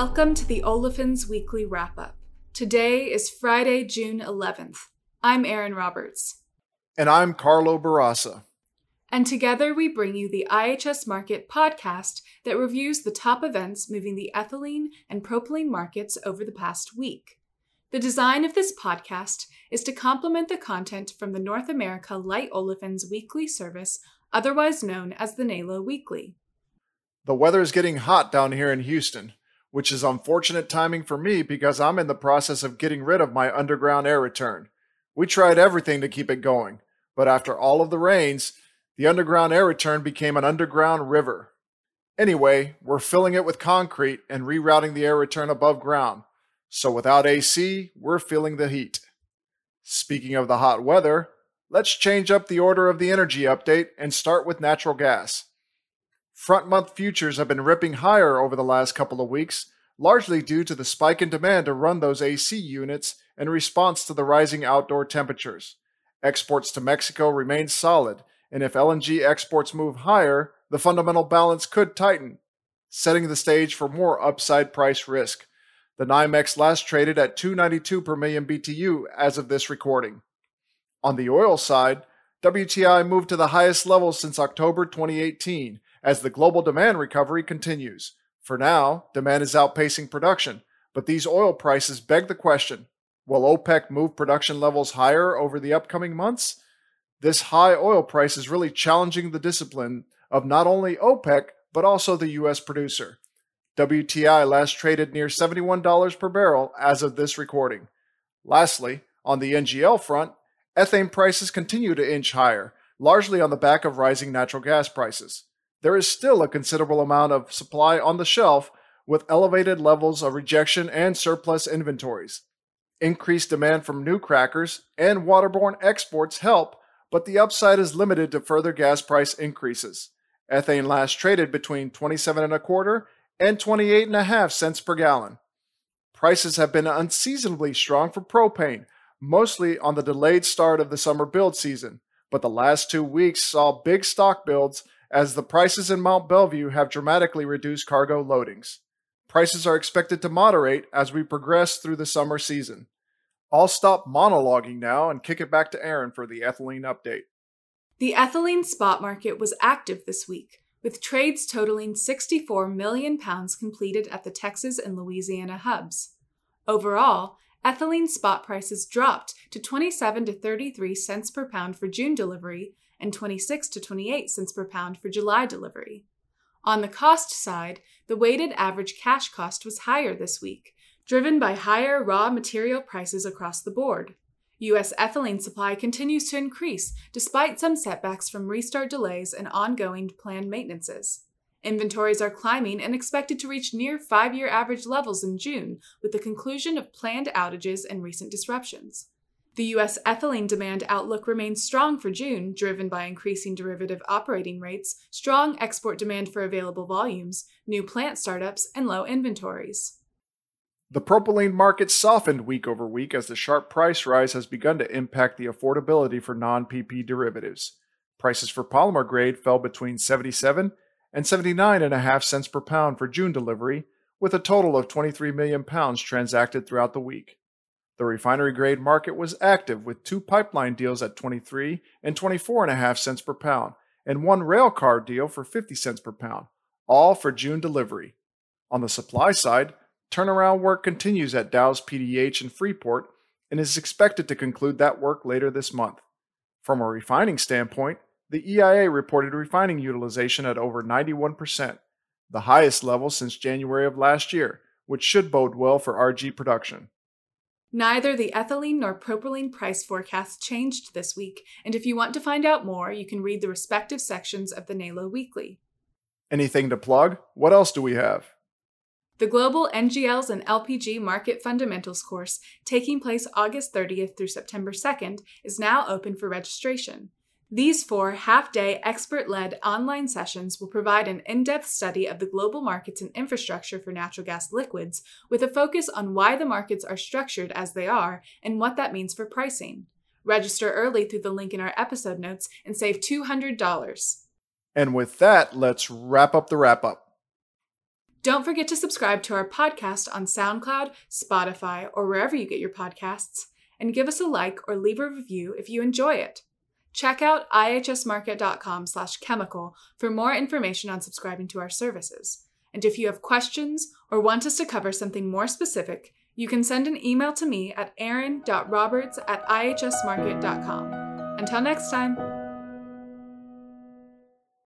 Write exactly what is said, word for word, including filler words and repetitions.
Welcome to the Olefins Weekly Wrap-Up. Today is Friday, June eleventh. I'm Aaron Roberts. And I'm Carlo Barraza. And together we bring you the I H S Market podcast that reviews the top events moving the ethylene and propylene markets over the past week. The design of this podcast is to complement the content from the North America Light Olefins Weekly service, otherwise known as the NALO Weekly. The weather is getting hot down here in Houston, which is unfortunate timing for me because I'm in the process of getting rid of my underground air return. We tried everything to keep it going, but after all of the rains, the underground air return became an underground river. Anyway, we're filling it with concrete and rerouting the air return above ground. So without A C, we're feeling the heat. Speaking of the hot weather, let's change up the order of the energy update and start with natural gas. Front-month futures have been ripping higher over the last couple of weeks, largely due to the spike in demand to run those A C units in response to the rising outdoor temperatures. Exports to Mexico remain solid, and if L N G exports move higher, the fundamental balance could tighten, setting the stage for more upside price risk. The NYMEX last traded at two ninety-two per million B T U as of this recording. On the oil side, W T I moved to the highest level since October twenty eighteen, as the global demand recovery continues. For now, demand is outpacing production, but these oil prices beg the question, will OPEC move production levels higher over the upcoming months? This high oil price is really challenging the discipline of not only OPEC, but also the U S producer. W T I last traded near seventy-one dollars per barrel as of this recording. Lastly, on the N G L front, ethane prices continue to inch higher, largely on the back of rising natural gas prices. There is still a considerable amount of supply on the shelf with elevated levels of rejection and surplus inventories. Increased demand from new crackers and waterborne exports help, but the upside is limited to further gas price increases. Ethane last traded between twenty-seven and a quarter and twenty-eight and a half cents per gallon. Prices have been unseasonably strong for propane, mostly on the delayed start of the summer build season, but the last two weeks saw big stock builds as the prices in Mount Bellevue have dramatically reduced cargo loadings. Prices are expected to moderate as we progress through the summer season. I'll stop monologuing now and kick it back to Aaron for the ethylene update. The ethylene spot market was active this week, with trades totaling sixty-four million pounds completed at the Texas and Louisiana hubs. Overall, ethylene spot prices dropped to twenty-seven to thirty-three cents per pound for June delivery, and twenty-six to twenty-eight cents per pound for July delivery. On the cost side, the weighted average cash cost was higher this week, driven by higher raw material prices across the board. U S ethylene supply continues to increase despite some setbacks from restart delays and ongoing planned maintenances. Inventories are climbing and expected to reach near five-year average levels in June with the conclusion of planned outages and recent disruptions. The U S ethylene demand outlook remains strong for June, driven by increasing derivative operating rates, strong export demand for available volumes, new plant startups, and low inventories. The propylene market softened week over week as the sharp price rise has begun to impact the affordability for non-P P derivatives. Prices for polymer grade fell between seventy-seven and seventy-nine and a half cents per pound for June delivery, with a total of twenty-three million pounds transacted throughout the week. The refinery grade market was active with two pipeline deals at twenty-three and twenty-four and a half cents per pound and one rail car deal for fifty cents per pound, all for June delivery. On the supply side, turnaround work continues at Dow's P D H in Freeport and is expected to conclude that work later this month. From a refining standpoint, the E I A reported refining utilization at over ninety-one percent, the highest level since January of last year, which should bode well for R G production. Neither the ethylene nor propylene price forecast changed this week, and if you want to find out more, you can read the respective sections of the NALO Weekly. Anything to plug? What else do we have? The Global N G Ls and L P G Market Fundamentals course, taking place August thirtieth through September second, is now open for registration. These four half-day expert-led online sessions will provide an in-depth study of the global markets and infrastructure for natural gas liquids, with a focus on why the markets are structured as they are and what that means for pricing. Register early through the link in our episode notes and save two hundred dollars. And with that, let's wrap up the wrap-up. Don't forget to subscribe to our podcast on SoundCloud, Spotify, or wherever you get your podcasts, and give us a like or leave a review if you enjoy it. Check out I H S market dot com slash chemical for more information on subscribing to our services. And if you have questions or want us to cover something more specific, you can send an email to me at aaron dot roberts at I H S market dot com. Until next time.